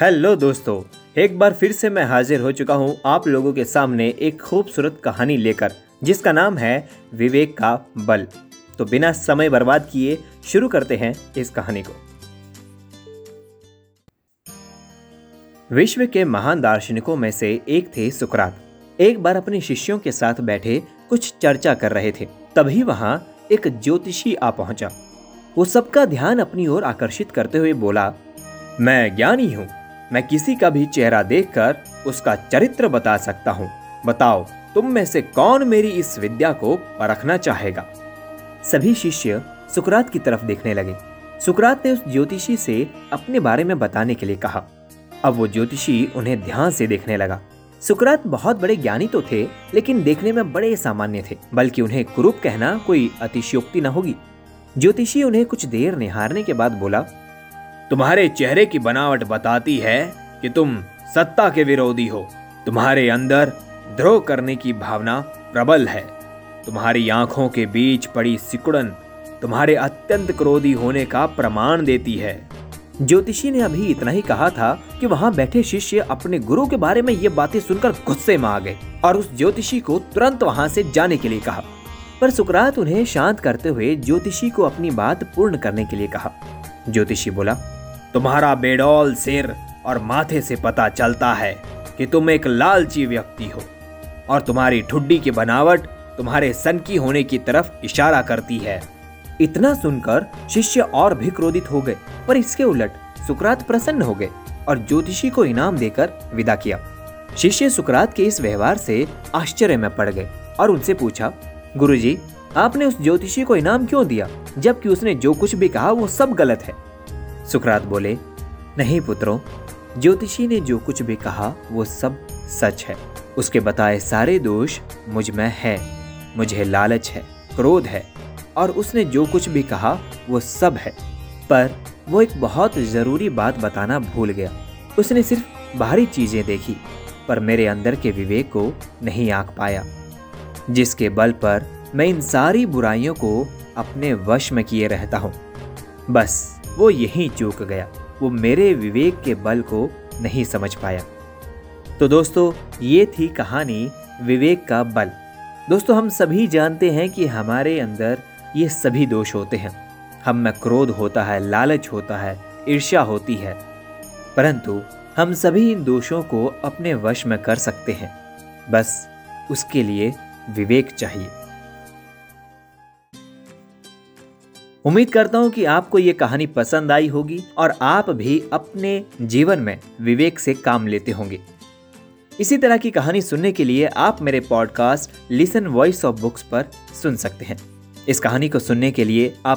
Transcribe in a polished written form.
Hello दोस्तों, एक बार फिर से मैं हाजिर हो चुका हूं आप लोगों के सामने एक खूबसूरत कहानी लेकर जिसका नाम है विवेक का बल। तो बिना समय बर्बाद किए शुरू करते हैं इस कहानी को। विश्व के महान दार्शनिकों में से एक थे सुकरात। एक बार अपने शिष्यों के साथ बैठे कुछ चर्चा कर रहे थे, तभी वहां एक ज्योतिषी आ पहुंचा। वो सबका ध्यान अपनी ओर आकर्षित करते हुए बोला, मैं ज्ञानी हूँ, मैं किसी का भी चेहरा देखकर उसका चरित्र बता सकता हूँ। बताओ, तुम में से कौन मेरी इस विद्या को परखना चाहेगा? सभी शिष्य सुकरात की तरफ देखने लगे। सुकरात ने उस ज्योतिषी से अपने बारे में बताने के लिए कहा। अब वो ज्योतिषी उन्हें ध्यान से देखने लगा। सुकरात बहुत बड़े ज्ञानी तो थे, लेकिन देखने में बड़े सामान्य थे, बल्कि उन्हें कुरूप कहना कोई अतिशयोक्ति न होगी। ज्योतिषी उन्हें कुछ देर निहारने के बाद बोला, तुम्हारे चेहरे की बनावट बताती है कि तुम सत्ता के विरोधी हो। तुम्हारे अंदर द्रोह करने की भावना प्रबल है। तुम्हारी आंखों के बीच पड़ी सिकुड़न तुम्हारे अत्यंत क्रोधी होने का प्रमाण देती है। ज्योतिषी ने अभी इतना ही कहा था कि वहां बैठे शिष्य अपने गुरु के बारे में ये बातें सुनकर गुस्से में आ गए और उस ज्योतिषी को तुरंत वहां से जाने के लिए कहा। पर सुकरात उन्हें शांत करते हुए ज्योतिषी को अपनी बात पूर्ण करने के लिए कहा। ज्योतिषी बोला, तुम्हारा बेडौल सिर और माथे से पता चलता है कि तुम एक लालची व्यक्ति हो और तुम्हारी ठुड्डी की बनावट तुम्हारे सनकी होने की तरफ इशारा करती है। इतना सुनकर शिष्य और भी क्रोधित हो गए, पर इसके उलट सुकरात प्रसन्न हो गए और ज्योतिषी को इनाम देकर विदा किया। शिष्य सुकरात के इस व्यवहार से आश्चर्य में पड़ गए और उनसे पूछा, गुरुजी, आपने उस ज्योतिषी को इनाम क्यों दिया, जबकि उसने जो कुछ भी कहा वो सब गलत है? सुकरात बोले, नहीं पुत्रों, ज्योतिषी ने जो कुछ भी कहा वो सब सच है। उसके बताए सारे दोष मुझ में है। मुझे लालच है, क्रोध है और उसने जो कुछ भी कहा वो सब है। पर वो एक बहुत ज़रूरी बात बताना भूल गया। उसने सिर्फ बाहरी चीज़ें देखी पर मेरे अंदर के विवेक को नहीं आंक पाया, जिसके बल पर मैं इन सारी बुराइयों को अपने वश में किए रहता हूँ। बस वो यहीं चूक गया। वो मेरे विवेक के बल को नहीं समझ पाया। तो दोस्तों, ये थी कहानी विवेक का बल। दोस्तों, हम सभी जानते हैं कि हमारे अंदर ये सभी दोष होते हैं। हम में क्रोध होता है, लालच होता है, ईर्ष्या होती है, परंतु हम सभी इन दोषों को अपने वश में कर सकते हैं। बस उसके लिए विवेक चाहिए। उम्मीद करता हूँ कि आपको ये कहानी पसंद आई होगी और आप भी अपने जीवन में विवेक से काम लेते होंगे। इसी तरह की कहानी सुनने के लिए आप मेरे podcast listen voice of books पर सुन सकते हैं। इस कहानी को सुनने के लिए आप